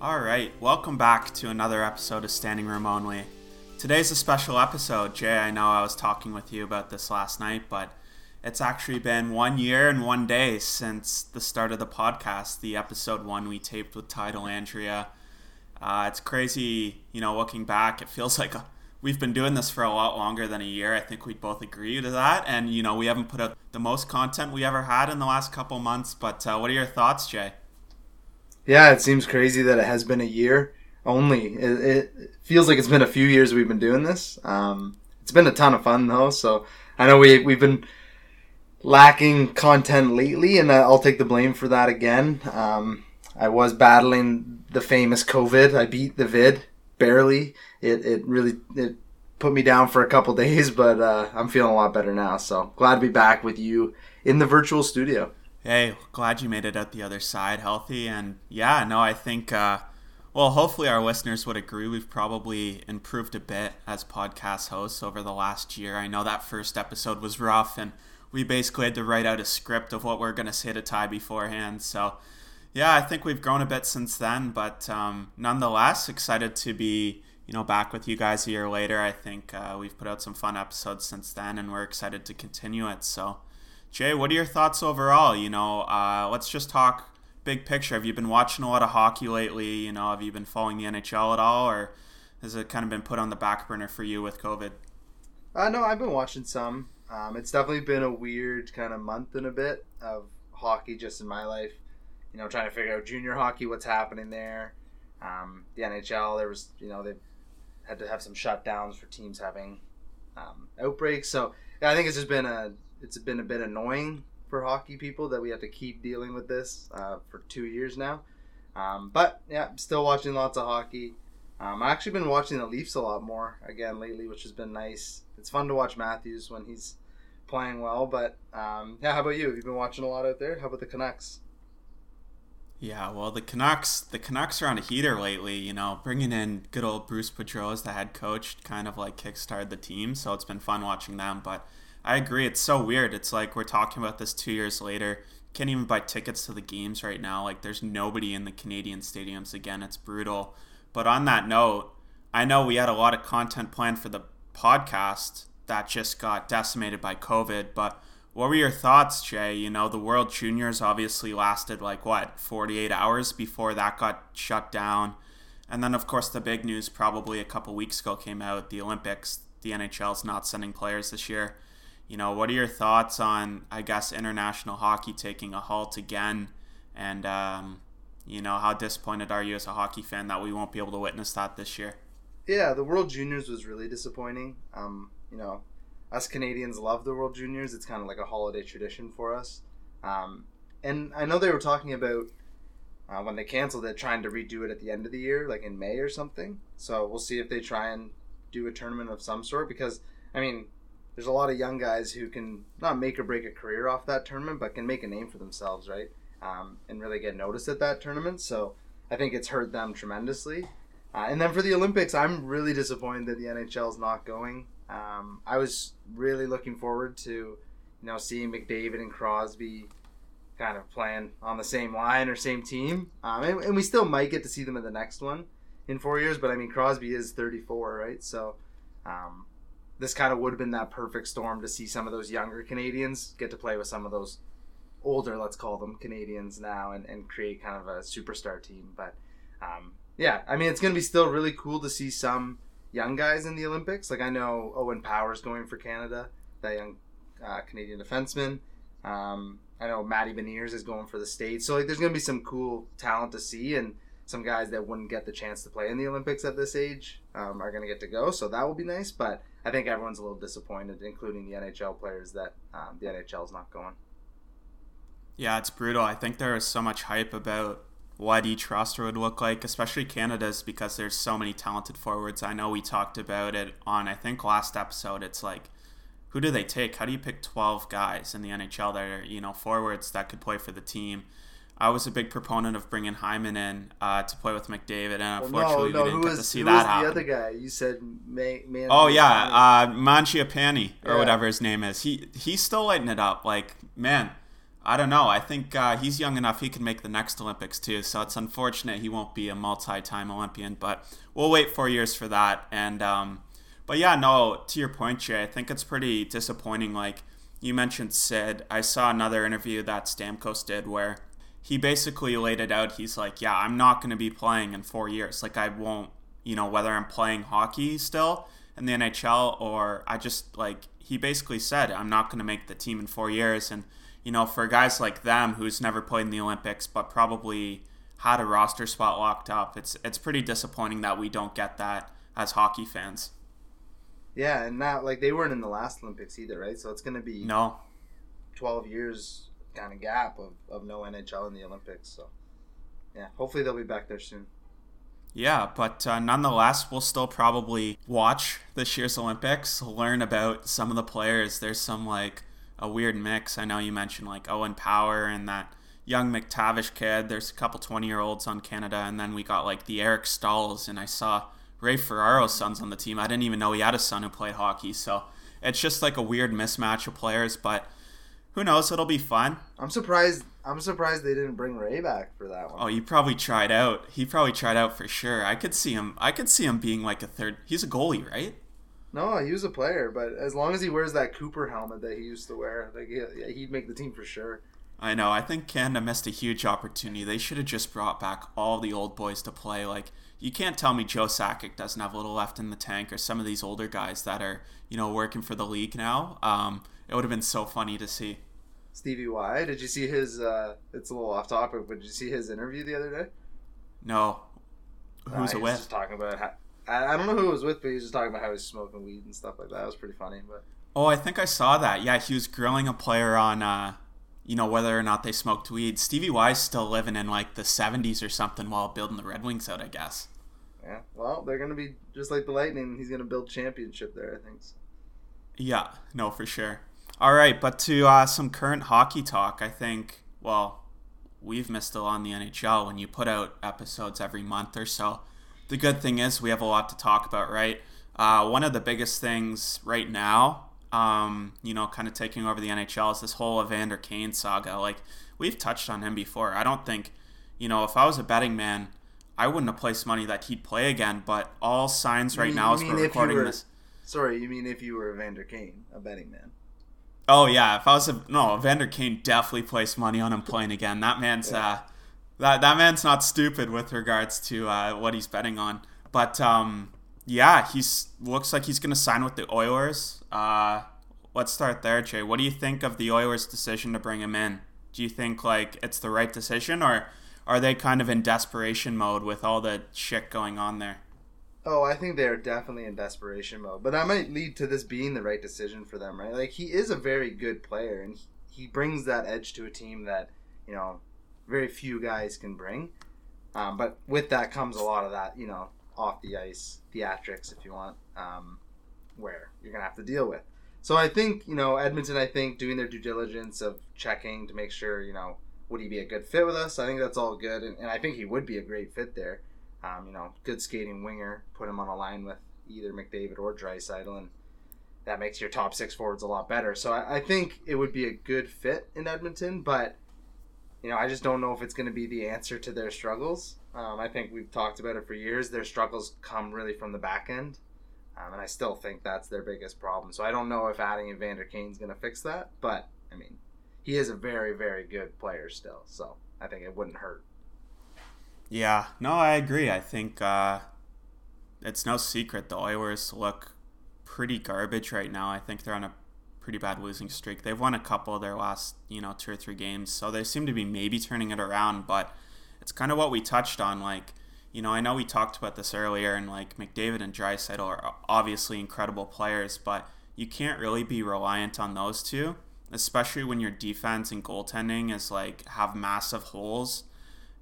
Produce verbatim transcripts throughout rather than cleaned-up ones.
Alright, welcome back to another episode of Standing Room Only. Today's a special episode. Jay, I know I was talking with you about this last night, but it's actually been one year and one day since the start of the podcast, the episode one we taped with Tidalandria. Uh, it's crazy, you know, looking back, it feels like a, we've been doing this for a lot longer than a year. I think we'd both agree to that, and, you know, we haven't put out the most content we ever had in the last couple months, but uh, what are your thoughts, Jay? Yeah, it seems crazy that it has been a year only. It, it feels like it's been a few years we've been doing this. Um, it's been a ton of fun, though. So I know we, we've been lacking content lately, and I'll take the blame for that again. Um, I was battling the famous COVID. I beat the vid, barely. It it really it put me down for a couple days, but uh, I'm feeling a lot better now. So glad to be back with you in the virtual studio. Hey, glad you made it out the other side healthy. And yeah, no, I think, uh, well, hopefully our listeners would agree. We've probably improved a bit as podcast hosts over the last year. I know that first episode was rough, and we basically had to write out a script of what we're going to say to Ty beforehand. So yeah, I think we've grown a bit since then, but um, nonetheless, excited to be, you know, back with you guys a year later. I think uh, we've put out some fun episodes since then, and we're excited to continue it. So Jay, what are your thoughts overall? You know, uh, let's just talk big picture. Have you been watching a lot of hockey lately? You know, have you been following the N H L at all, or has it kind of been put on the back burner for you with COVID? Uh, no, I've been watching some. Um, it's definitely been a weird kind of month and a bit of hockey just in my life. You know, trying to figure out junior hockey, what's happening there. Um, the N H L, there was, you know, they had to have some shutdowns for teams having um, outbreaks. So yeah, I think it's just been a It's been a bit annoying for hockey people that we have to keep dealing with this uh, for two years now. Um, but, yeah, still watching lots of hockey. Um, I've actually been watching the Leafs a lot more again lately, which has been nice. It's fun to watch Matthews when he's playing well. But, um, yeah, how about you? Have you been watching a lot out there? How about the Canucks? Yeah, well, the Canucks, the Canucks are on a heater lately. You know, bringing in good old Bruce Pedro as the head coach kind of, like, kickstarted the team. So it's been fun watching them, but I agree. It's so weird. It's like we're talking about this two years later. Can't even buy tickets to the games right now. Like, there's nobody in the Canadian stadiums again. It's brutal. But on that note, I know we had a lot of content planned for the podcast that just got decimated by COVID. But what were your thoughts, Jay? You know, the World Juniors obviously lasted like, what, forty-eight hours before that got shut down. And then, of course, the big news probably a couple weeks ago came out, the Olympics. The N H L's not sending players this year. You know, what are your thoughts on, I guess, international hockey taking a halt again? And, um, you know, how disappointed are you as a hockey fan that we won't be able to witness that this year? Yeah, the World Juniors was really disappointing. Um, you know, us Canadians love the World Juniors. It's kind of like a holiday tradition for us. Um, and I know they were talking about, uh, when they canceled it, trying to redo it at the end of the year, like in May or something. So we'll see if they try and do a tournament of some sort because, I mean, there's a lot of young guys who can not make or break a career off that tournament, but can make a name for themselves, right? Um, and really get noticed at that tournament. So I think it's hurt them tremendously. Uh, and then for the Olympics, I'm really disappointed that the N H L is not going. Um, I was really looking forward to, you know, seeing McDavid and Crosby kind of playing on the same line or same team. Um, and, and we still might get to see them in the next one in four years. But I mean, Crosby is thirty-four, right? So, um, this kind of would have been that perfect storm to see some of those younger Canadians get to play with some of those older, let's call them, Canadians now and, and create kind of a superstar team. But, um, yeah, I mean, it's going to be still really cool to see some young guys in the Olympics. Like I know Owen Power's going for Canada, that young uh, Canadian defenseman. Um, I know Matty Beniers is going for the States. So like, there's going to be some cool talent to see, and some guys that wouldn't get the chance to play in the Olympics at this age um, are going to get to go. So that will be nice, but I think everyone's a little disappointed, including the N H L players, that um, the N H L's not going. Yeah, it's brutal. I think there is so much hype about what each roster would look like, especially Canada's, because there's so many talented forwards. I know we talked about it on, I think, last episode. It's like, who do they take? How do you pick twelve guys in the N H L that are, you know, forwards that could play for the team? I was a big proponent of bringing Hyman in uh, to play with McDavid, and unfortunately well, no, no, we didn't was, get to see that happen. Who was the other guy? You said May, Man. Oh, yeah, uh, Mangiapane, or yeah. whatever his name is. He He's still lighting it up. Like, man, I don't know. I think uh, he's young enough. He can make the next Olympics too. So it's unfortunate he won't be a multi-time Olympian, but we'll wait four years for that. And um, but yeah, no, to your point, Jay, I think it's pretty disappointing. Like you mentioned Sid, I saw another interview that Stamkos did where he basically laid it out. He's like, yeah, I'm not going to be playing in four years. Like I won't, you know, whether I'm playing hockey still in the N H L or I just like, he basically said, I'm not going to make the team in four years. And, you know, for guys like them who's never played in the Olympics but probably had a roster spot locked up, it's it's pretty disappointing that we don't get that as hockey fans. Yeah, and now, like, they weren't in the last Olympics either, right? So it's going to be no twelve years kind of gap of, of no N H L in the Olympics. So, yeah, hopefully they'll be back there soon. Yeah, but uh, nonetheless, we'll still probably watch this year's Olympics, learn about some of the players. There's some, like, a weird mix. I know you mentioned, like, Owen Power and that young McTavish kid. There's a couple twenty-year-olds on Canada, and then we got, like, the Eric Stahls, and I saw Ray Ferraro's son's on the team. I didn't even know he had a son who played hockey, so it's just, like, a weird mismatch of players, but who knows? It'll be fun. I'm surprised I'm surprised they didn't bring Ray back for that one. Oh, he probably tried out. He probably tried out for sure. I could see him I could see him being like a third. He's a goalie, right? No, he was a player, but as long as he wears that Cooper helmet that he used to wear, like yeah, he'd make the team for sure. I know. I think Canada missed a huge opportunity. They should have just brought back all the old boys to play. Like, you can't tell me Joe Sakic doesn't have a little left in the tank, or some of these older guys that are, you know, working for the league now. Um, it would have been so funny to see. Stevie Y, did you see his, uh, it's a little off topic, but did you see his interview the other day? No. Who was uh, it with? Just talking about how, I don't know who it was with, but he was just talking about how he was smoking weed and stuff like that. It was pretty funny. But oh, I think I saw that. Yeah, he was grilling a player on, uh, you know, whether or not they smoked weed. Stevie Y's still living in, like, the seventies or something while building the Red Wings out, I guess. Yeah, well, they're going to be just like the Lightning. He's going to build championship there, I think. So. Yeah, no, for sure. All right, but to uh, some current hockey talk, I think, well, we've missed a lot on the N H L when you put out episodes every month or so. The good thing is we have a lot to talk about, right? Uh, one of the biggest things right now, um, you know, kind of taking over the N H L is this whole Evander Kane saga. Like, we've touched on him before. I don't think, you know, if I was a betting man, I wouldn't have placed money that he'd play again, but all signs right you mean, now is we're recording were, this. Sorry, you mean if you were Evander Kane, a betting man? Oh, yeah. If I was a, no, Evander Kane definitely placed money on him playing again. That man's yeah. uh, that that man's not stupid with regards to uh, what he's betting on. But um, yeah, he's looks like he's going to sign with the Oilers. Uh, let's start there, Jay. What do you think of the Oilers' decision to bring him in? Do you think like it's the right decision, or are they kind of in desperation mode with all the shit going on there? Oh, I think they are definitely in desperation mode. But that might lead to this being the right decision for them, right? Like, he is a very good player, and he brings that edge to a team that, you know, very few guys can bring. Um, but with that comes a lot of that, you know, off-the-ice theatrics, if you want, um, where you're going to have to deal with. So I think, you know, Edmonton, I think, doing their due diligence of checking to make sure, you know, would he be a good fit with us? I think that's all good, and, and I think he would be a great fit there. Um, you know, good skating winger, put him on a line with either McDavid or Dreisaitl, and that makes your top six forwards a lot better. So I, I think it would be a good fit in Edmonton, but, you know, I just don't know if it's going to be the answer to their struggles. Um, I think we've talked about it for years. Their struggles come really from the back end, um, and I still think that's their biggest problem. So I don't know if adding Evander Kane is going to fix that, but, I mean, he is a very, very good player still, so I think it wouldn't hurt. Yeah, no, I agree. I think uh, it's no secret the Oilers look pretty garbage right now. I think they're on a pretty bad losing streak. They've won a couple of their last, you know, two or three games, so they seem to be maybe turning it around, but it's kind of what we touched on. Like, you know, I know we talked about this earlier, and like McDavid and Dreisaitl are obviously incredible players, but you can't really be reliant on those two, especially when your defense and goaltending is like have massive holes.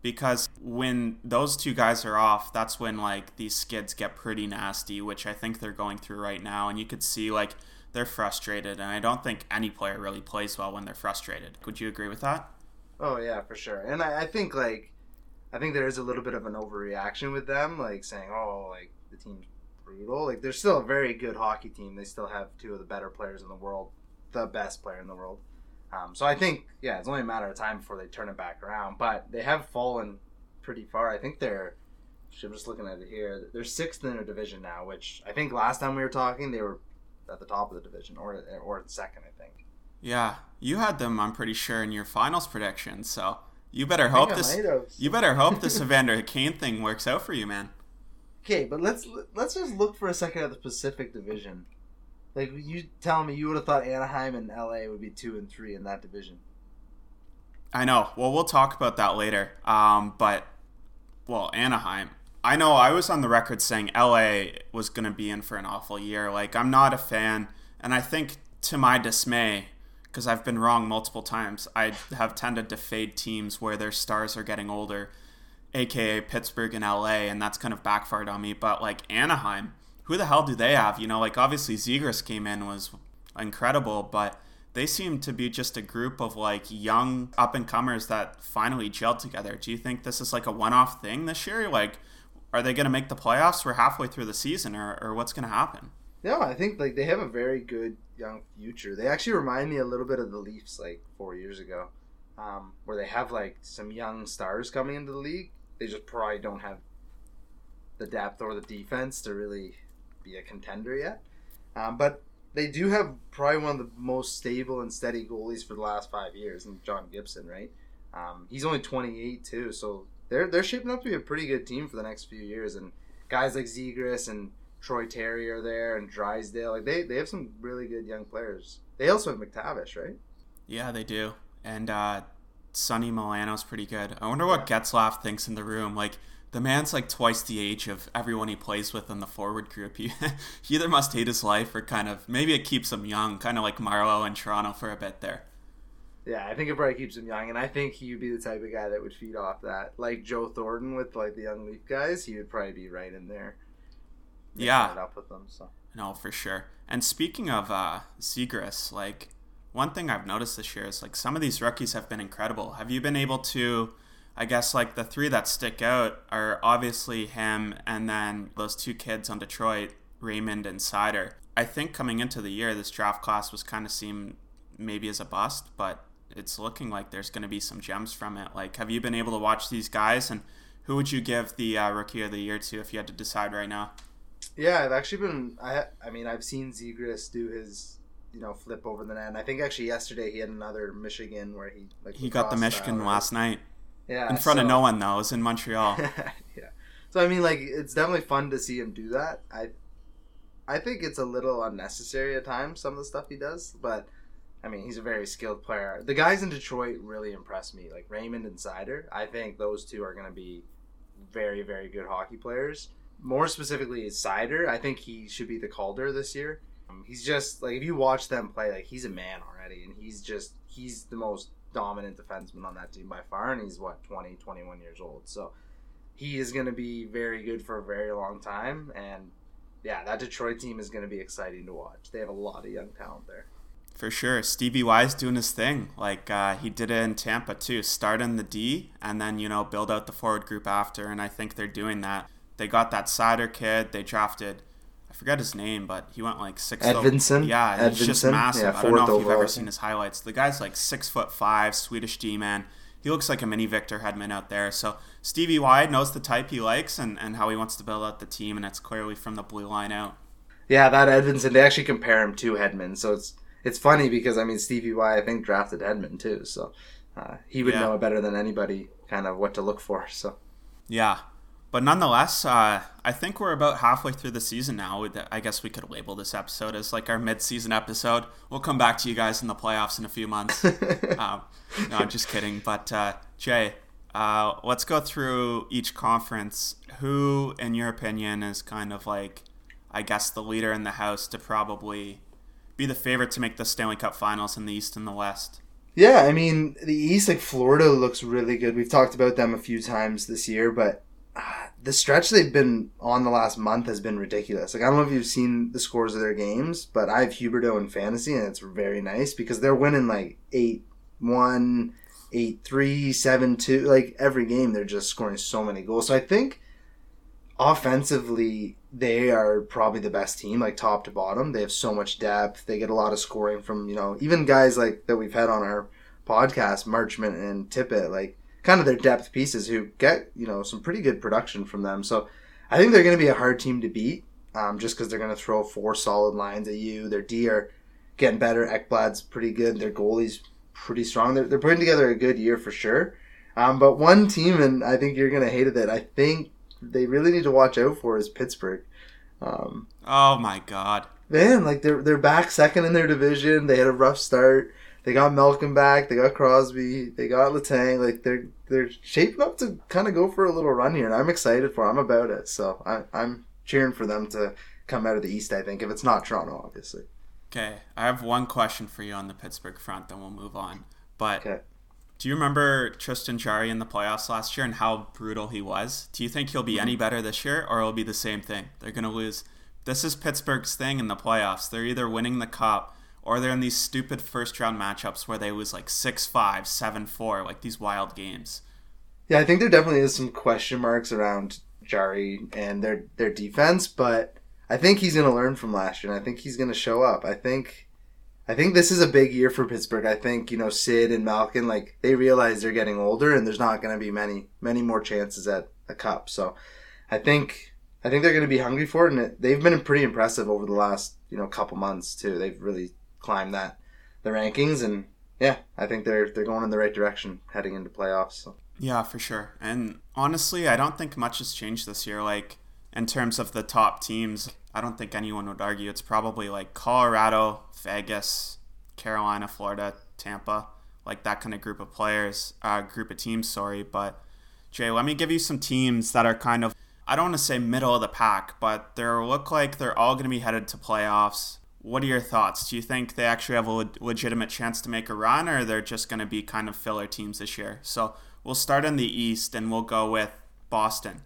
Because when those two guys are off, that's when, like, these skids get pretty nasty, which I think they're going through right now. And you could see, like, they're frustrated. And I don't think any player really plays well when they're frustrated. Would you agree with that? Oh, yeah, for sure. And I, I think, like, I think there is a little bit of an overreaction with them, like, saying, oh, like, the team's brutal. Like, they're still a very good hockey team. They still have two of the better players in the world, the best player in the world. Um, so I think, yeah, it's only a matter of time before they turn it back around. But they have fallen pretty far. I think they're, I'm just looking at it here, they're sixth in their division now, which I think last time we were talking, they were at the top of the division, or or second, I think. Yeah, you had them, I'm pretty sure, in your finals prediction. So you better hope this. You better hope this Evander Kane thing works out for you, man. Okay, but let's let's just look for a second at the Pacific Division. Like, you tell me, you would have thought Anaheim and L A would be two and three in that division. I know. Well, we'll talk about that later. Um, but well, Anaheim. I know I was on the record saying L A was going to be in for an awful year. Like, I'm not a fan, and I think to my dismay, because I've been wrong multiple times, I have tended to fade teams where their stars are getting older, aka Pittsburgh and L A, and that's kind of backfired on me. But like Anaheim, who the hell do they have? You know, like obviously Zegras came in, was incredible, but they seem to be just a group of like young up and comers that finally gelled together. Do you think this is like a one-off thing this year? Like, are they going to make the playoffs? We're halfway through the season, or or what's going to happen? No, I think like they have a very good young future. They actually remind me a little bit of the Leafs like four years ago, um, where they have like some young stars coming into the league. They just probably don't have the depth or the defense to really be a contender yet. Um, but they do have probably one of the most stable and steady goalies for the last five years, and John Gibson, right? Um, he's only twenty-eight too, so they're they're shaping up to be a pretty good team for the next few years. And guys like Zegras and Troy Terry are there, and Drysdale. Like they, they have some really good young players. They also have McTavish, right? Yeah, they do. And uh, Sonny Milano's pretty good. I wonder what Getzlaff thinks in the room. Like, the man's like twice the age of everyone he plays with in the forward group. He, he either must hate his life or kind of, maybe it keeps him young, kind of like Marlowe in Toronto for a bit there. Yeah, I think it probably keeps him young, and I think he would be the type of guy that would feed off that. Like Joe Thornton with like the young Leaf guys, he would probably be right in there. Yeah, it up with them, so. No, for sure. And speaking of uh, Zegras, like one thing I've noticed this year is like some of these rookies have been incredible. Have you been able to, I guess like the three that stick out are obviously him and then those two kids on Detroit, Raymond and Seider. I think coming into the year, this draft class was kind of seen maybe as a bust, but it's looking like there's going to be some gems from it. Like, have you been able to watch these guys, and who would you give the uh, rookie of the year to if you had to decide right now? Yeah, I've actually been, I I mean, I've seen Zegras do his, you know, flip over the net. And I think actually yesterday he had another Michigan where he, like, he got the Michigan last night. Yeah. In front so, of no one, though. It was in Montreal. Yeah. So, I mean, like, it's definitely fun to see him do that. I I think it's a little unnecessary at times, some of the stuff he does. But, I mean, he's a very skilled player. The guys in Detroit really impressed me. Like, Raymond and Seider, I think those two are going to be very, very good hockey players. More specifically is Seider. I think he should be the Calder this year. Um, he's just, like, if you watch them play, like, he's a man already. And he's just, he's the most dominant defenseman on that team by far. And he's, what, twenty, twenty-one years old. So he is going to be very good for a very long time. And, yeah, that Detroit team is going to be exciting to watch. They have a lot of young talent there. For sure. Stevie Y's doing his thing. Like, uh, he did it in Tampa, too. Start in the D and then, you know, build out the forward group after. And I think they're doing that. They got that Seider kid. They drafted, I forgot his name, but he went like six. Edvinson. O- yeah, Edvinson. He's just massive. Yeah, I don't know if you've overall, ever seen his highlights. The guy's like six foot five, Swedish D-man. He looks like a mini Victor Hedman out there. So Stevie Y knows the type he likes and, and how he wants to build out the team, and it's clearly from the blue line out. Yeah, that Edvinson, they actually compare him to Hedman. So it's it's funny because, I mean, Stevie Y, I think, drafted Hedman too. So uh, he would yeah. know better than anybody kind of what to look for. So yeah. But nonetheless, uh, I think we're about halfway through the season now. I guess we could label this episode as like our mid-season episode. We'll come back to you guys in the playoffs in a few months. um, no, I'm just kidding. But uh, Jay, uh, let's go through each conference. Who, in your opinion, is kind of like, I guess, the leader in the house to probably be the favorite to make the Stanley Cup Finals in the East and the West? Yeah, I mean, the East, like Florida looks really good. We've talked about them a few times this year, but the stretch they've been on the last month has been ridiculous. Like, I don't know if you've seen the scores of their games, but I have Huberdeau in fantasy, and it's very nice because they're winning like eight one, eight three, seven two. Like, every game they're just scoring so many goals. So I think offensively, they are probably the best team, like top to bottom. They have so much depth. They get a lot of scoring from, you know, even guys like that we've had on our podcast, Marchment and Tippett, like kind of their depth pieces who get, you know, some pretty good production from them. So I think they're going to be a hard team to beat, um, just because they're going to throw four solid lines at you. Their D are getting better. Ekblad's pretty good. Their goalie's pretty strong. They're, they're putting together a good year for sure. Um, but one team, and I think you're going to hate it, that I think they really need to watch out for is Pittsburgh. Um, oh, my God. Man, like they're, they're back second in their division. They had a rough start. They got Malkin back. They got Crosby. They got Letang. Like they're they're shaping up to kind of go for a little run here, and I'm excited for it. I'm about it. So I, I'm cheering for them to come out of the East, I think, if it's not Toronto, obviously. Okay. I have one question for you on the Pittsburgh front, then we'll move on. But okay. Do you remember Tristan Jarry in the playoffs last year and how brutal he was? Do you think he'll be any better this year, or it'll be the same thing? They're going to lose. This is Pittsburgh's thing in the playoffs. They're either winning the cup or they're in these stupid first-round matchups where they lose like six five, seven four, like these wild games. Yeah, I think there definitely is some question marks around Jarry and their, their defense, but I think he's going to learn from last year, and I think he's going to show up. I think... I think this is a big year for Pittsburgh. I think, you know, Sid and Malkin, like, they realize they're getting older and there's not going to be many, many more chances at a cup. So I think I think they're going to be hungry for it. And it, they've been pretty impressive over the last, you know, couple months, too. They've really climbed that the rankings. And, yeah, I think they're they're going in the right direction heading into playoffs. So. Yeah, for sure. And, honestly, I don't think much has changed this year. Like, in terms of the top teams, I don't think anyone would argue. It's probably like Colorado, Vegas, Carolina, Florida, Tampa, like that kind of group of players, uh, group of teams, sorry. But, Jay, let me give you some teams that are kind of, I don't want to say middle of the pack, but they look like they're all going to be headed to playoffs. What are your thoughts? Do you think they actually have a le- legitimate chance to make a run, or they're just going to be kind of filler teams this year? So we'll start in the East, and we'll go with Boston.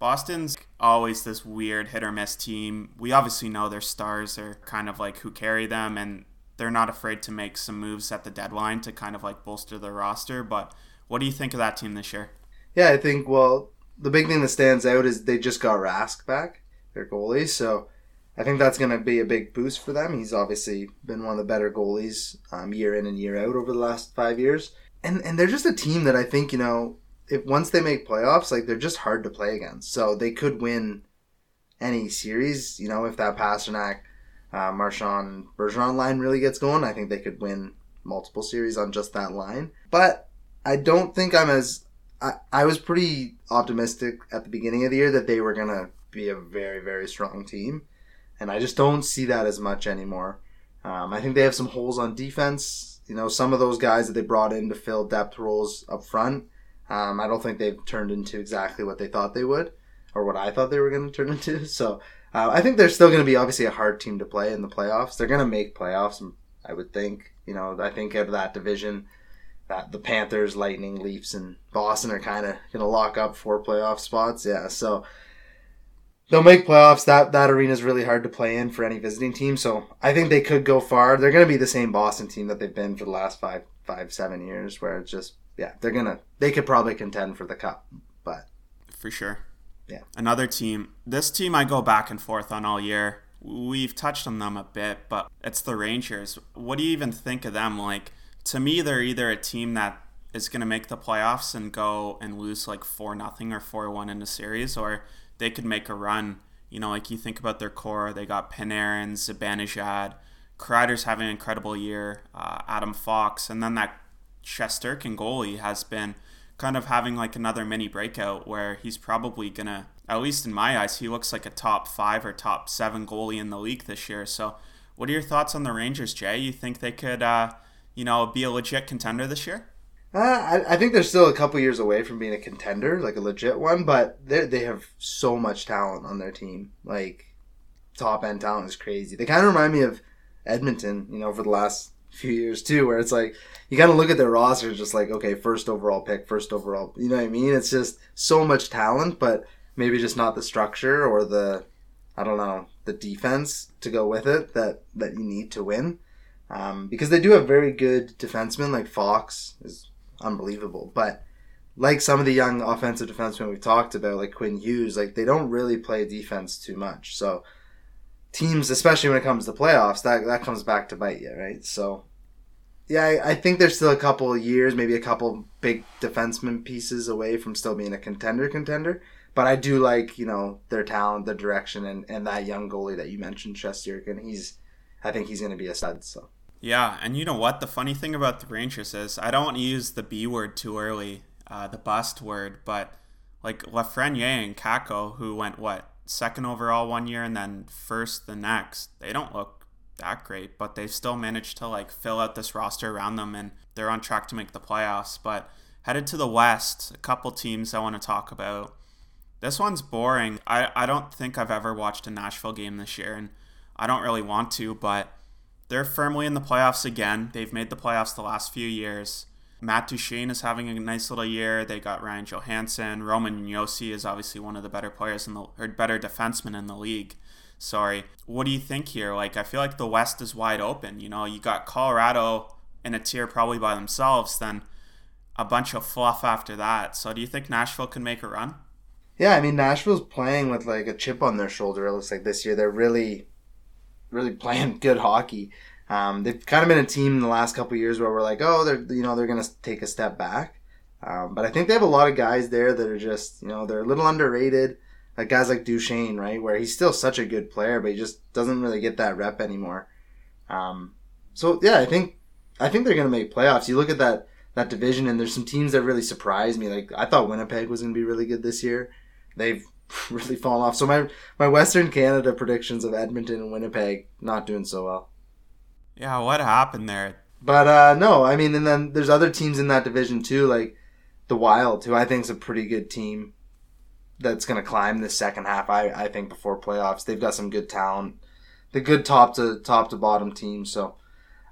Boston's always this weird hit or miss team. We obviously know their stars are kind of like who carry them, and they're not afraid to make some moves at the deadline to kind of like bolster their roster. But what do you think of that team this year? Yeah, I think, well, the big thing that stands out is they just got Rask back, their goalie. So I think that's going to be a big boost for them. He's obviously been one of the better goalies um, year in and year out over the last five years. And, and they're just a team that I think, you know, if once they make playoffs, like they're just hard to play against. So they could win any series, you know, if that Pasternak, uh, Marchand, Bergeron line really gets going. I think they could win multiple series on just that line. But I don't think I'm as I, I was pretty optimistic at the beginning of the year that they were going to be a very, very strong team. And I just don't see that as much anymore. Um, I think they have some holes on defense. You know, some of those guys that they brought in to fill depth roles up front, Um, I don't think they've turned into exactly what they thought they would, or what I thought they were going to turn into. So uh, I think they're still going to be obviously a hard team to play in the playoffs. They're going to make playoffs, I would think. You know, I think out of that division, that the Panthers, Lightning, Leafs, and Boston are kind of going to lock up four playoff spots. Yeah, so they'll make playoffs. That that arena is really hard to play in for any visiting team. So I think they could go far. They're going to be the same Boston team that they've been for the last five, five, seven years, where it's just. Yeah, they're going to – they could probably contend for the cup, but – For sure. Yeah. Another team. This team I go back and forth on all year. We've touched on them a bit, but it's the Rangers. What do you even think of them? Like, to me, they're either a team that is going to make the playoffs and go and lose like four nothing or four one in a series, or they could make a run. You know, like you think about their core. They got Panarin, Zibanejad, Kreider's having an incredible year, uh, Adam Fox, and then that – Shesterkin goalie has been kind of having like another mini breakout where he's probably gonna, at least in my eyes, he looks like a top five or top seven goalie in the league this year. So what are your thoughts on the Rangers, Jay? You think they could uh you know be a legit contender this year? uh, I, I think they're still a couple years away from being a contender, like a legit one, but they they have so much talent on their team. Like top end talent is crazy. They kind of remind me of Edmonton, you know, for the last few years too, where it's like you gotta look at their roster just like, okay, first overall pick, first overall, you know what I mean? It's just so much talent, but maybe just not the structure or the, I don't know, the defense to go with it that that you need to win, um because they do have very good defensemen. Like Fox is unbelievable, but like some of the young offensive defensemen we've talked about, like Quinn Hughes, like they don't really play defense too much. So teams, especially when it comes to playoffs, that, that comes back to bite you, right? So yeah, I, I think there's still a couple of years, maybe a couple big defenseman pieces away from still being a contender contender. But I do like, you know, their talent, their direction, and, and that young goalie that you mentioned, Shesterkin. He's, I think he's going to be a stud, so. Yeah, and you know what? The funny thing about the Rangers is, I don't want to use the B word too early, uh, the bust word, but like Lafreniere and Kako, who went, what, second overall one year and then first the next, they don't look that great, but they've still managed to like fill out this roster around them, and they're on track to make the playoffs. But headed to the West, a couple teams I want to talk about. This one's boring. I, I don't think I've ever watched a Nashville game this year, and I don't really want to, but they're firmly in the playoffs again. They've made the playoffs the last few years. Matt Duchene is having a nice little year. They got Ryan Johansson. Roman Yossi is obviously one of the better players in the, or better defensemen in the league. Sorry. What do you think here? Like, I feel like the West is wide open. You know, you got Colorado in a tier probably by themselves, then a bunch of fluff after that. So do you think Nashville can make a run? Yeah, I mean, Nashville's playing with, like, a chip on their shoulder, it looks like, this year. They're really, really playing good hockey. Um, they've kind of been a team in the last couple of years where we're like, oh, they're, you know, they're going to take a step back. Um, but I think they have a lot of guys there that are just, you know, they're a little underrated. Like guys like Duchene, right, where he's still such a good player, but he just doesn't really get that rep anymore. Um, so, yeah, I think I think they're going to make playoffs. You look at that, that division, and there's some teams that really surprised me. Like, I thought Winnipeg was going to be really good this year. They've really fallen off. So my, my Western Canada predictions of Edmonton and Winnipeg not doing so well. Yeah, what happened there? But uh, no, I mean, and then there's other teams in that division too, like the Wild, who I think is a pretty good team that's going to climb this second half, I, I think, before playoffs. They've got some good talent, the good top to top to bottom team. So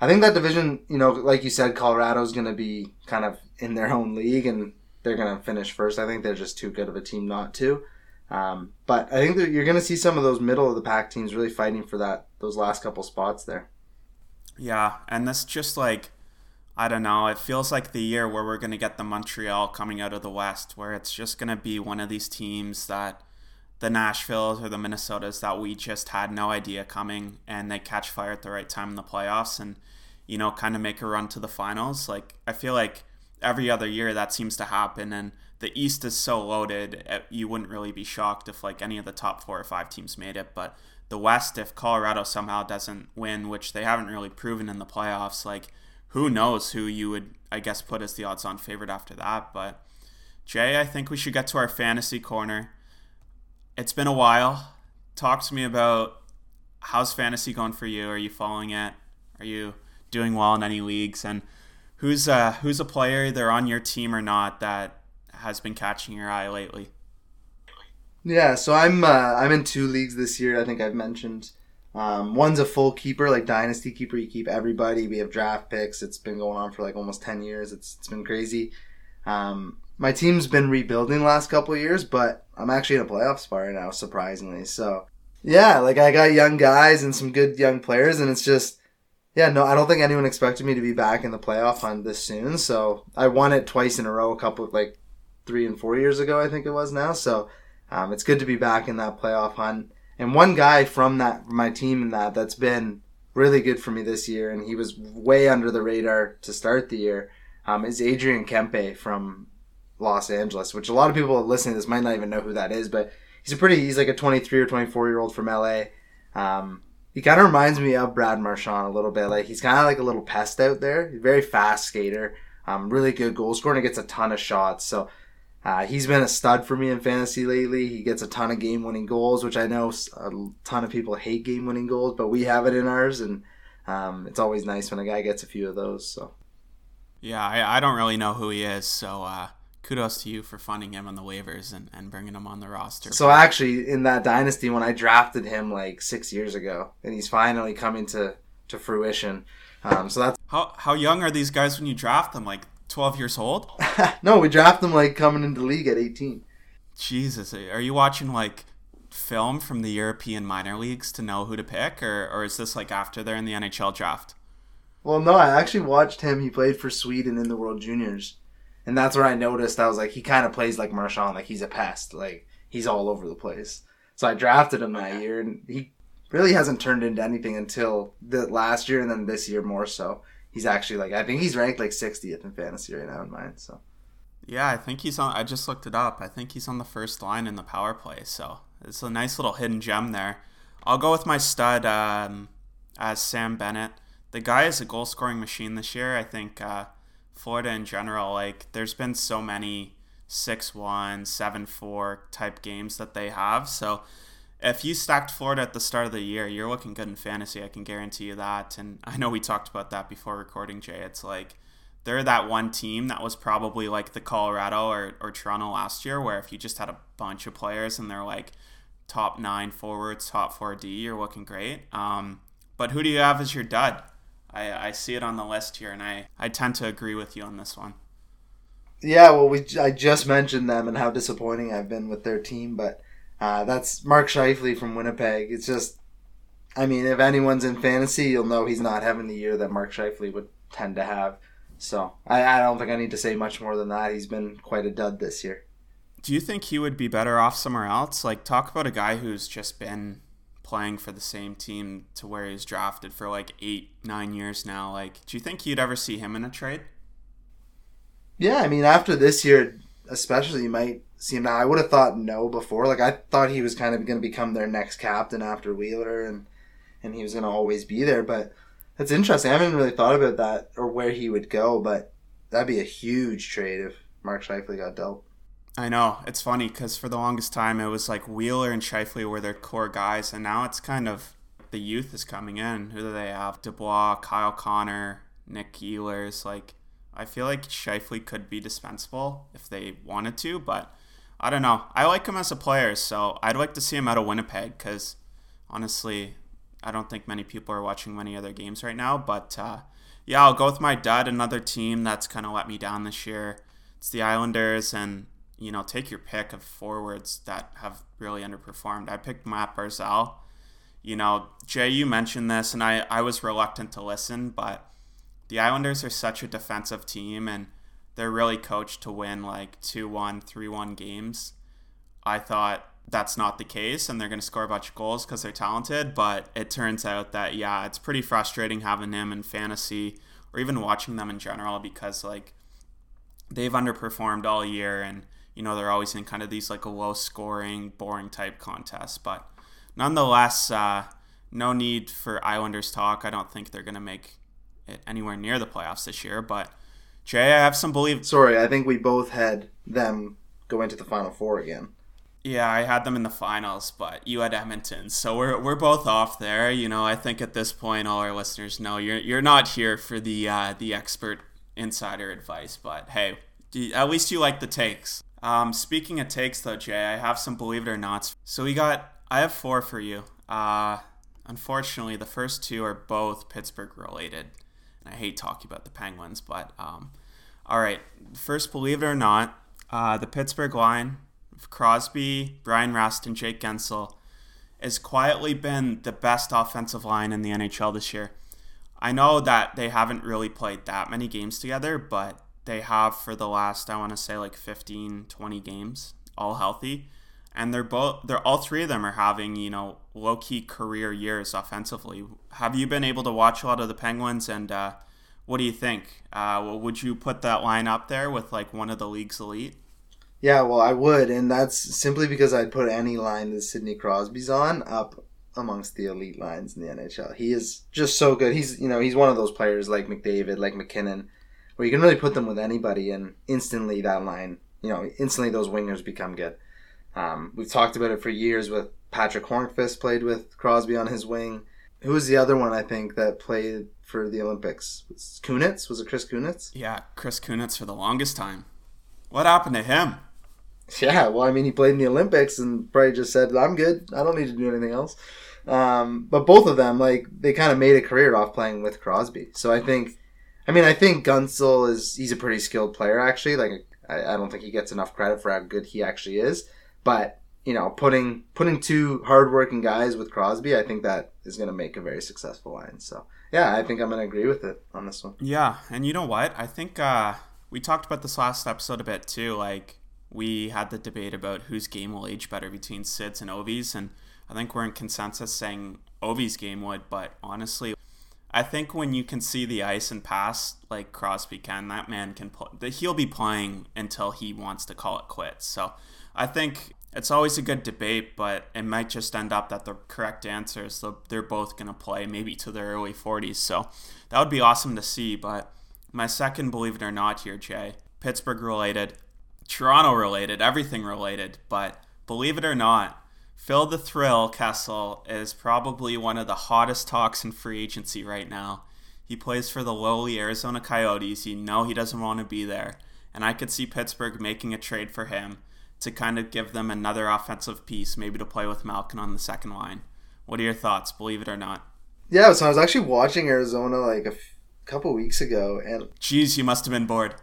I think that division, you know, like you said, Colorado's going to be kind of in their own league, and they're going to finish first. I think they're just too good of a team not to. Um, but I think that you're going to see some of those middle-of-the-pack teams really fighting for that those last couple spots there. Yeah, and that's just like, I don't know, it feels like the year where we're going to get the Montreal coming out of the West, where it's just going to be one of these teams that the Nashvilles or the Minnesotas that we just had no idea coming, and they catch fire at the right time in the playoffs and, you know, kind of make a run to the finals. Like, I feel like every other year that seems to happen, and the East is so loaded, you wouldn't really be shocked if like any of the top four or five teams made it. But the West, if Colorado somehow doesn't win, which they haven't really proven in the playoffs, like who knows who you would, I guess, put as the odds-on favorite after that. But Jay, I think we should get to our fantasy corner. It's been a while. Talk to me about how's fantasy going for you? Are you following it? Are you doing well in any leagues? And Who's a, who's a player, either on your team or not, that has been catching your eye lately? Yeah, so I'm uh, I'm in two leagues this year, I think I've mentioned. Um, one's a full keeper, like Dynasty Keeper. You keep everybody. We have draft picks. It's been going on for like almost ten years. It's It's been crazy. Um, my team's been rebuilding the last couple of years, but I'm actually in a playoff spot right now, surprisingly. So, yeah, like I got young guys and some good young players, and it's just, yeah, no, I don't think anyone expected me to be back in the playoff hunt this soon. So I won it twice in a row, a couple of like three and four years ago, I think it was now. So um, it's good to be back in that playoff hunt. And one guy from that my team in that that's been really good for me this year, and he was way under the radar to start the year, um, is Adrian Kempe from Los Angeles, which a lot of people listening to this might not even know who that is, but he's a pretty he's like a twenty-three or twenty-four year old from L A. Um, He kind of reminds me of Brad Marchand a little bit. Like he's kind of like a little pest out there. He's a very fast skater. Um, really good goal scorer, and he gets a ton of shots. So uh, he's been a stud for me in fantasy lately. He gets a ton of game-winning goals, which I know a ton of people hate game-winning goals, but we have it in ours, and um, it's always nice when a guy gets a few of those. So yeah, I, I don't really know who he is, so uh, kudos to you for finding him on the waivers and, and bringing him on the roster. So actually, in that dynasty, when I drafted him like six years ago, and he's finally coming to, to fruition. Um, so that's how how young are these guys when you draft them? Like twelve years old? No, we draft them like coming into the league at eighteen. Jesus, are you watching like film from the European minor leagues to know who to pick, or or is this like after they're in the N H L draft? Well, no, I actually watched him. He played for Sweden in the World Juniors. And that's where I noticed, I was like, he kind of plays like Marchand. Like, he's a pest. Like, he's all over the place. So I drafted him that year, and he really hasn't turned into anything until the last year, and then this year more so. He's actually, like, I think he's ranked, like, sixtieth in fantasy right now in mine, so. Yeah, I think he's on, I just looked it up. I think he's on the first line in the power play, so it's a nice little hidden gem there. I'll go with my stud um, as Sam Bennett. The guy is a goal-scoring machine this year. I think uh, Florida in general, like, there's been so many six one, seven four type games that they have, so if you stacked Florida at the start of the year, you're looking good in fantasy. I can guarantee you that. And I know we talked about that before recording, Jay. It's like they're that one team that was probably like the Colorado or, or Toronto last year, where if you just had a bunch of players and they're like top nine forwards, top four D, you're looking great. Um, but who do you have as your dud? I, I see it on the list here, and I, I tend to agree with you on this one. Yeah, well, we I just mentioned them and how disappointing I've been with their team, but... Uh, that's Mark Scheifele from Winnipeg. It's just, I mean, if anyone's in fantasy, you'll know he's not having the year that Mark Scheifele would tend to have. So I, I don't think I need to say much more than that. He's been quite a dud this year. Do you think he would be better off somewhere else? Like, talk about a guy who's just been playing for the same team to where he's drafted for like eight, nine years now. Like, do you think you'd ever see him in a trade? Yeah, I mean, after this year, especially, you might... See, now I would have thought no before. Like, I thought he was kind of going to become their next captain after Wheeler, and and he was going to always be there. But that's interesting. I haven't really thought about that or where he would go, but that'd be a huge trade if Mark Scheifele got dealt. I know. It's funny because for the longest time it was like Wheeler and Scheifele were their core guys, and now it's kind of the youth is coming in. Who do they have? Dubois, Kyle Connor, Nick Ehlers. Like, I feel like Scheifele could be dispensable if they wanted to, but... I don't know. I like him as a player, so I'd like to see him out of Winnipeg because, honestly, I don't think many people are watching many other games right now. But, uh, yeah, I'll go with my dud, another team that's kind of let me down this year. It's the Islanders, and, you know, take your pick of forwards that have really underperformed. I picked Matt Barzal. You know, Jay, you mentioned this, and I, I was reluctant to listen, but the Islanders are such a defensive team, and they're really coached to win like two one, three one games. I thought that's not the case, and they're going to score a bunch of goals because they're talented, but it turns out that, yeah, it's pretty frustrating having them in fantasy or even watching them in general because, like, they've underperformed all year, and, you know, they're always in kind of these, like, low-scoring, boring-type contests. But nonetheless, uh, no need for Islanders talk. I don't think they're going to make it anywhere near the playoffs this year, but... Jay, I have some belief... Sorry, I think we both had them go into the Final Four again. Yeah, I had them in the finals, but you had Edmonton. So we're we're both off there. You know, I think at this point, all our listeners know you're you're not here for the uh, the expert insider advice. But hey, do you, at least you like the takes. Um, speaking of takes, though, Jay, I have some believe it or nots. So we got... I have four for you. Uh, unfortunately, the first two are both Pittsburgh related. I hate talking about the Penguins, but um, all right. First, believe it or not, uh, the Pittsburgh line, Crosby, Brian Rust, and Jake Gensel has quietly been the best offensive line in the N H L this year. I know that they haven't really played that many games together, but they have for the last, I want to say, like fifteen, twenty games, all healthy. And they're both, they're all three of them are having, you know, low key career years offensively. Have you been able to watch a lot of the Penguins? And uh, what do you think? Uh, well, would you put that line up there with like one of the league's elite? Yeah, well, I would, and that's simply because I'd put any line that Sidney Crosby's on up amongst the elite lines in the N H L. He is just so good. He's, you know, he's one of those players like McDavid, like McKinnon, where you can really put them with anybody, and instantly that line, you know, instantly those wingers become good. Um, we've talked about it for years with Patrick Hornquist played with Crosby on his wing. Who was the other one, I think, that played for the Olympics? Was Kunitz? Was it Chris Kunitz? Yeah, Chris Kunitz for the longest time. What happened to him? Yeah, well, I mean, he played in the Olympics and probably just said, I'm good. I don't need to do anything else. Um, but both of them, like, they kind of made a career off playing with Crosby. So I think, I mean, I think Gunsel is, he's a pretty skilled player, actually. Like, I, I don't think he gets enough credit for how good he actually is. But, you know, putting putting two hardworking guys with Crosby, I think that is going to make a very successful line. So, yeah, I think I'm going to agree with it on this one. Yeah, and you know what? I think uh, we talked about this last episode a bit too. Like, we had the debate about whose game will age better between Sid's and Ovi's, and I think we're in consensus saying Ovi's game would, but honestly, I think when you can see the ice and pass like Crosby can, that man can play. He'll be playing until he wants to call it quits. So I think it's always a good debate, but it might just end up that the correct answer is they're both going to play maybe to their early forties. So that would be awesome to see. But my second, believe it or not here, Jay, Pittsburgh related, Toronto related, everything related. But believe it or not, Phil the Thrill Kessel is probably one of the hottest talks in free agency right now. He plays for the lowly Arizona Coyotes. You know he doesn't want to be there. And I could see Pittsburgh making a trade for him to kind of give them another offensive piece, maybe to play with Malkin on the second line. What are your thoughts, believe it or not? Yeah, so I was actually watching Arizona like a f- couple weeks ago. And jeez, you must have been bored.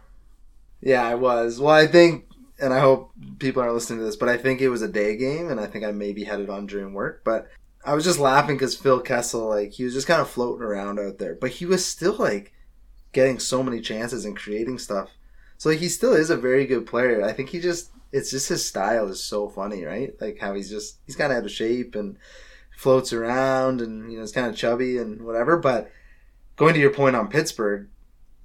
Yeah, I was. Well, I think... and I hope people aren't listening to this, but I think it was a day game, and I think I maybe had it on during work. But I was just laughing because Phil Kessel, like, he was just kind of floating around out there. But he was still, like, getting so many chances and creating stuff. So, like, he still is a very good player. I think he just, it's just his style is so funny, right? Like, how he's just, he's kind of out of shape and floats around and, you know, he's kind of chubby and whatever. But going to your point on Pittsburgh,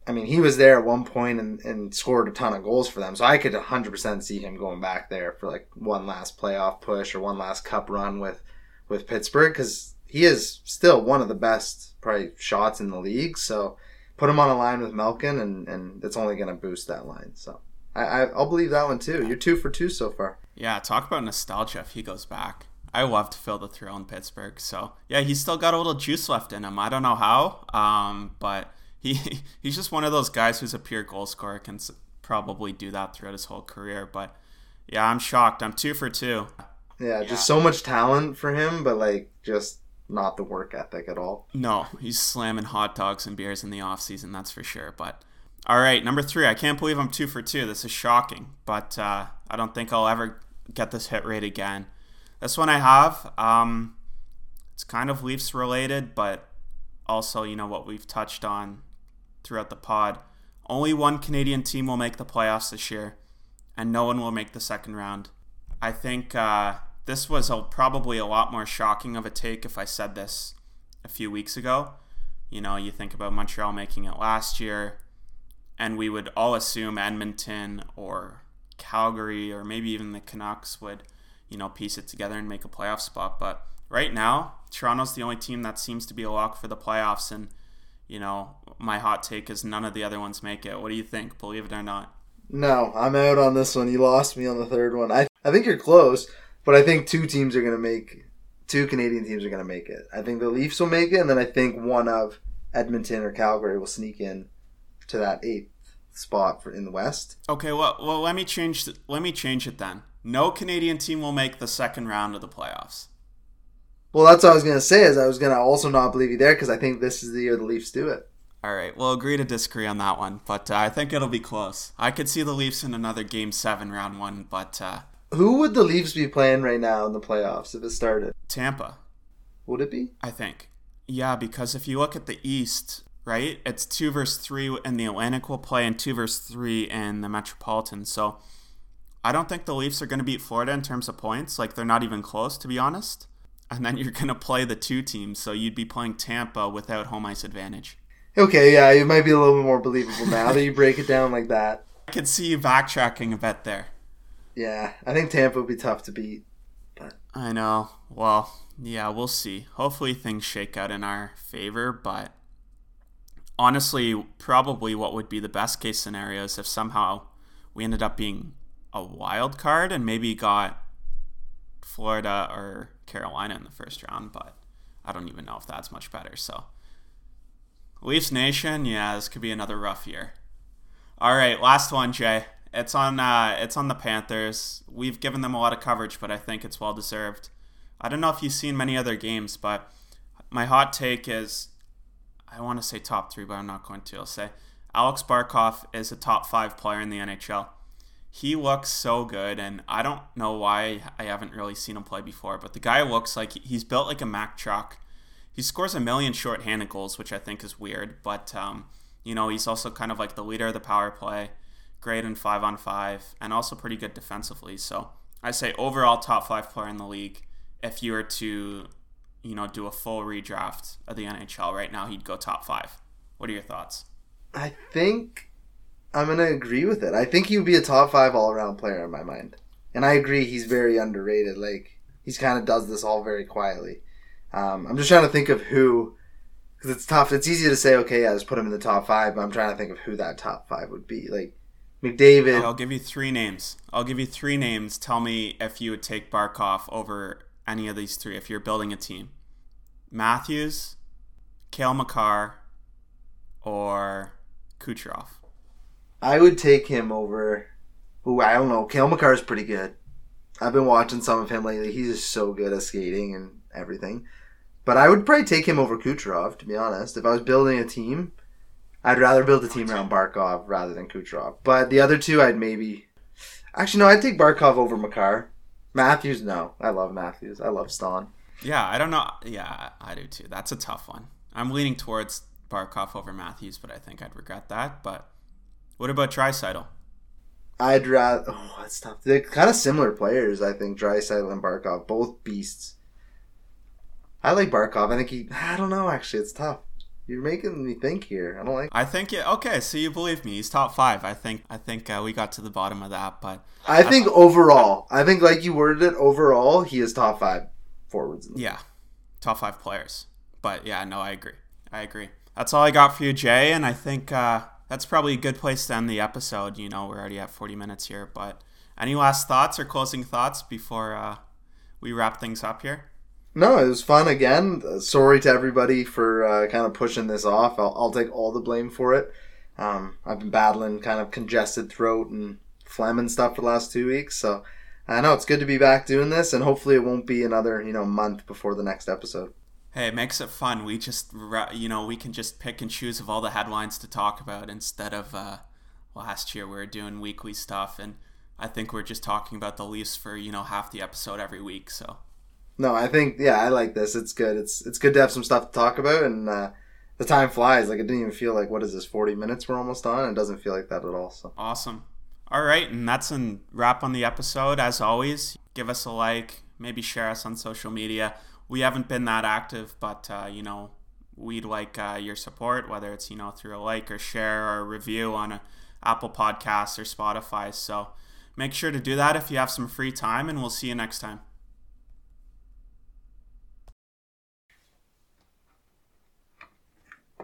I mean, he was there at one point and, and scored a ton of goals for them. So I could one hundred percent see him going back there for like one last playoff push or one last cup run with, with Pittsburgh, because he is still one of the best probably shots in the league. So put him on a line with Malkin, and, and that's only going to boost that line. So I, I, I'll believe that one too. You're two for two so far. Yeah, talk about nostalgia if he goes back. I love to Feel the Thrill in Pittsburgh. So yeah, he's still got a little juice left in him. I don't know how, um, but... He he's just one of those guys who's a pure goal scorer, can probably do that throughout his whole career. But yeah, I'm shocked. I'm two for two. Yeah, yeah, just so much talent for him, but like just not the work ethic at all. No, he's slamming hot dogs and beers in the off season, that's for sure. But all right, number three. I can't believe I'm two for two. This is shocking, but uh, I don't think I'll ever get this hit rate again. This one I have. Um, it's kind of Leafs related, but also, you know what we've touched on throughout the pod. Only one Canadian team will make the playoffs this year, and no one will make the second round. I think uh, this was a, probably a lot more shocking of a take if I said this a few weeks ago. You know, you think about Montreal making it last year, and we would all assume Edmonton or Calgary or maybe even the Canucks would, you know, piece it together and make a playoff spot. But right now, Toronto's the only team that seems to be a lock for the playoffs, and you know, my hot take is none of the other ones make it. What do you think, believe it or not? No, I'm out on this one. You lost me on the third one. I I think you're close, but I think two teams are going to make, two Canadian teams are going to make it. I think the Leafs will make it, and then I think one of Edmonton or Calgary will sneak in to that eighth spot for, in the West. Okay, well, well let me change let me change it then. No Canadian team will make the second round of the playoffs. Well, that's what I was going to say, is I was going to also not believe you there, because I think this is the year the Leafs do it. All right, we'll agree to disagree on that one, but uh, I think it'll be close. I could see the Leafs in another Game seven, Round one, but... Uh, who would the Leafs be playing right now in the playoffs if it started? Tampa. Would it be? I think. Yeah, because if you look at the East, right, it's two versus three, and the Atlantic will play, and two versus three in the Metropolitan, so I don't think the Leafs are going to beat Florida in terms of points. Like, they're not even close, to be honest. And then you're going to play the two teams, so you'd be playing Tampa without home ice advantage. Okay, yeah, it might be a little bit more believable now that you break it down like that. I could see you backtracking a bit there. Yeah, I think Tampa would be tough to beat. But I know. Well, yeah, we'll see. Hopefully things shake out in our favor, but honestly, probably what would be the best case scenario is if somehow we ended up being a wild card and maybe got Florida or Carolina in the first round, but I don't even know if that's much better. So Leafs Nation, yeah, this could be another rough year. All right, last one, Jay. It's on uh, it's on the Panthers. We've given them a lot of coverage, but I think it's well deserved. I don't know if you've seen many other games, but my hot take is, I want to say top three, but I'm not going to. I'll say Alex Barkov is a top five player in the N H L. He looks so good, and I don't know why I haven't really seen him play before, but the guy looks like he's built like a Mack truck. He scores a million shorthanded goals, which I think is weird, but, um, you know, he's also kind of like the leader of the power play. great in five on five, and also pretty good defensively. So I say overall top five player in the league. If you were to, you know, do a full redraft of the N H L right now, he'd go top five. What are your thoughts? I think I'm going to agree with it. I think he would be a top five all-around player in my mind. And I agree he's very underrated. Like, he's kind of does this all very quietly. Um, I'm just trying to think of who, because it's tough. It's easy to say, okay, yeah, let's put him in the top five, but I'm trying to think of who that top five would be. Like, McDavid. I'll give you three names. I'll give you three names. Tell me if you would take Barkov over any of these three if you're building a team. Matthews, Kale McCarr, or Kucherov. I would take him over, ooh, I don't know, Kale McCarr is pretty good. I've been watching some of him lately. He's just so good at skating and everything. But I would probably take him over Kucherov, to be honest. If I was building a team, I'd rather build a team around Barkov rather than Kucherov. But the other two, I'd maybe... Actually, no, I'd take Barkov over McCarr. Matthews, no. I love Matthews. I love Ston. Yeah, I don't know. Yeah, I do too. That's a tough one. I'm leaning towards Barkov over Matthews, but I think I'd regret that. But what about Dreisaitl? I'd rather... Oh, that's tough. They're kind of similar players, I think, Dreisaitl and Barkov. Both beasts. I like Barkov. I think he... I don't know, actually. It's tough. You're making me think here. I don't like... I think... Yeah, okay, so you believe me. He's top five. I think I think uh, we got to the bottom of that, but... I, I think overall... I think like you worded it, overall, he is top five forwards. In the yeah. League. Top five players. But yeah, no, I agree. I agree. That's all I got for you, Jay, and I think uh, that's probably a good place to end the episode. You know, we're already at forty minutes here, but any last thoughts or closing thoughts before uh, we wrap things up here? No, it was fun again. Sorry to everybody for uh, kind of pushing this off. I'll, I'll take all the blame for it. Um, I've been battling kind of congested throat and phlegm and stuff for the last two weeks. So I know it's good to be back doing this, and hopefully it won't be another, you know, month before the next episode. Hey, it makes it fun. We just, you know, we can just pick and choose of all the headlines to talk about instead of uh, last year we were doing weekly stuff. And I think we're just talking about the Leafs for, you know, half the episode every week. So. No, I think, yeah, I like this. It's good. It's it's good to have some stuff to talk about, and uh, the time flies. Like, it didn't even feel like, what is this, forty minutes we're almost on? It doesn't feel like that at all. So awesome. All right, and that's a wrap on the episode. As always, give us a like, maybe share us on social media. We haven't been that active, but, uh, you know, we'd like uh, your support, whether it's, you know, through a like or share or a review on a Apple Podcasts or Spotify. So make sure to do that if you have some free time, and we'll see you next time.